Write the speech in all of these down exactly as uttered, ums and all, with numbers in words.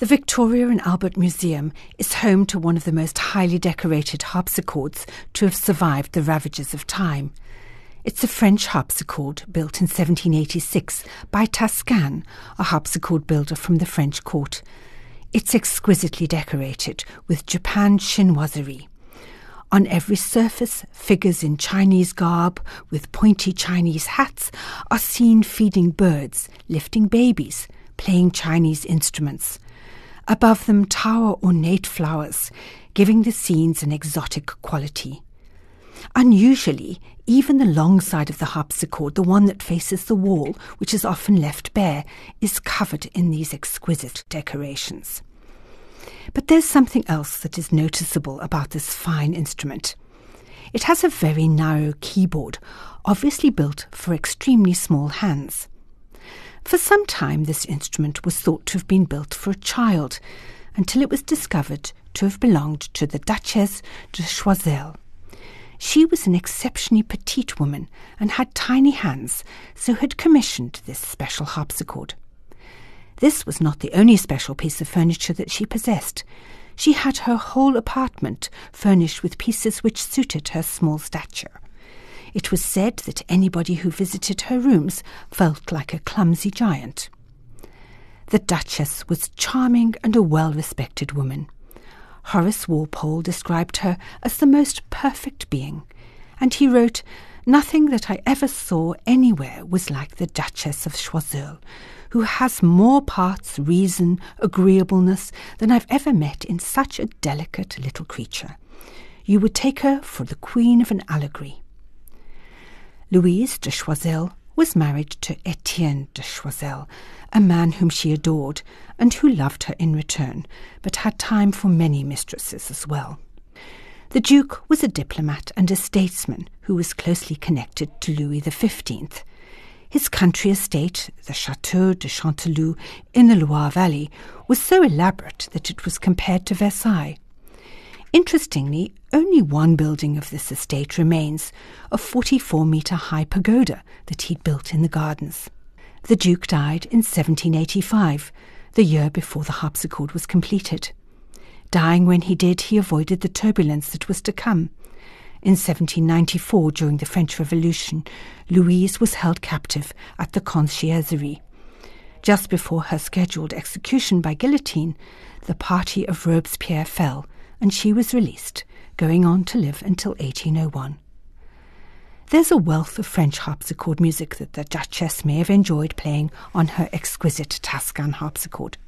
The Victoria and Albert Museum is home to one of the most highly decorated harpsichords to have survived the ravages of time. It's a French harpsichord built in seventeen eighty-six by Taskin, a harpsichord builder from the French court. It's exquisitely decorated with Japan chinoiserie. On every surface, figures in Chinese garb with pointy Chinese hats are seen feeding birds, lifting babies, playing Chinese instruments. Above them tower ornate flowers, giving the scenes an exotic quality. Unusually, even the long side of the harpsichord, the one that faces the wall, which is often left bare, is covered in these exquisite decorations. But there's something else that is noticeable about this fine instrument. It has a very narrow keyboard, obviously built for extremely small hands. For some time, this instrument was thought to have been built for a child, until it was discovered to have belonged to the Duchesse de Choiseul. She was an exceptionally petite woman and had tiny hands, so had commissioned this special harpsichord. This was not the only special piece of furniture that she possessed. She had her whole apartment furnished with pieces which suited her small stature. It was said that anybody who visited her rooms felt like a clumsy giant. The Duchess was charming and a well-respected woman. Horace Walpole described her as the most perfect being, and he wrote, "Nothing that I ever saw anywhere was like the Duchess of Choiseul, who has more parts, reason, agreeableness, than I've ever met in such a delicate little creature. You would take her for the queen of an allegory." Louise de Choiseul was married to Étienne de Choiseul, a man whom she adored and who loved her in return, but had time for many mistresses as well. The Duke was a diplomat and a statesman who was closely connected to Louis the fifteenth. His country estate, the Chateau de Chanteloup in the Loire Valley, was so elaborate that it was compared to Versailles. Interestingly, only one building of this estate remains, a forty-four-metre-high pagoda that he'd built in the gardens. The Duke died in seventeen eighty-five, the year before the harpsichord was completed. Dying when he did, he avoided the turbulence that was to come. In seventeen ninety-four, during the French Revolution, Louise was held captive at the Conciergerie. Just before her scheduled execution by guillotine, the party of Robespierre fell, and she was released, going on to live until eighteen oh one. There's a wealth of French harpsichord music that the Duchess may have enjoyed playing on her exquisite Taskin harpsichord.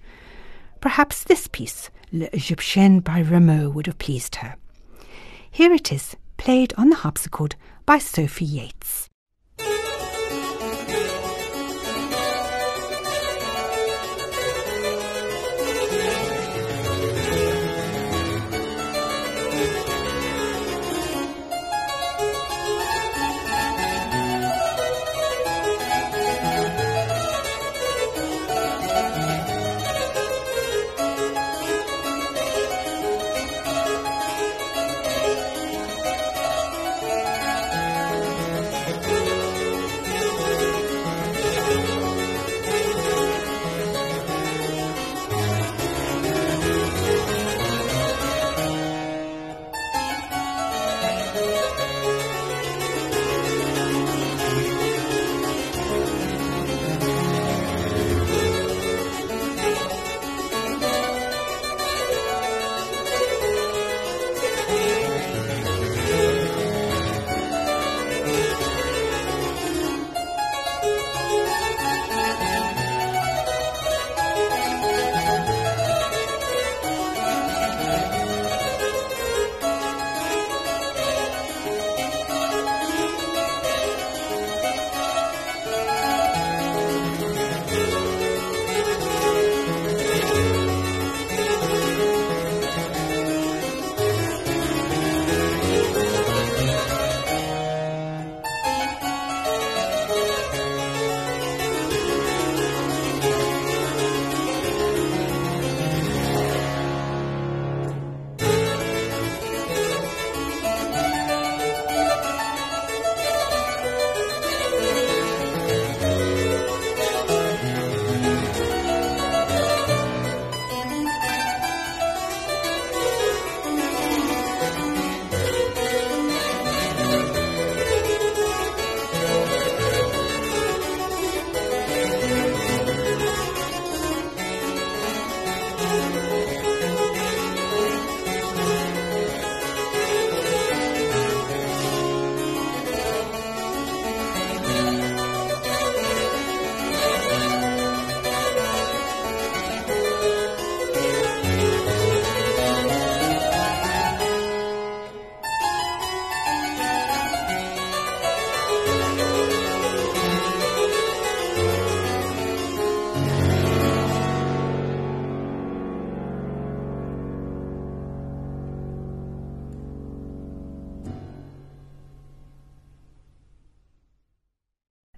Perhaps this piece, L'Égyptienne by Rameau, would have pleased her. Here it is, played on the harpsichord by Sophie Yates.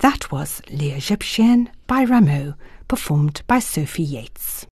That was L'Égyptienne by Rameau, performed by Sophie Yates.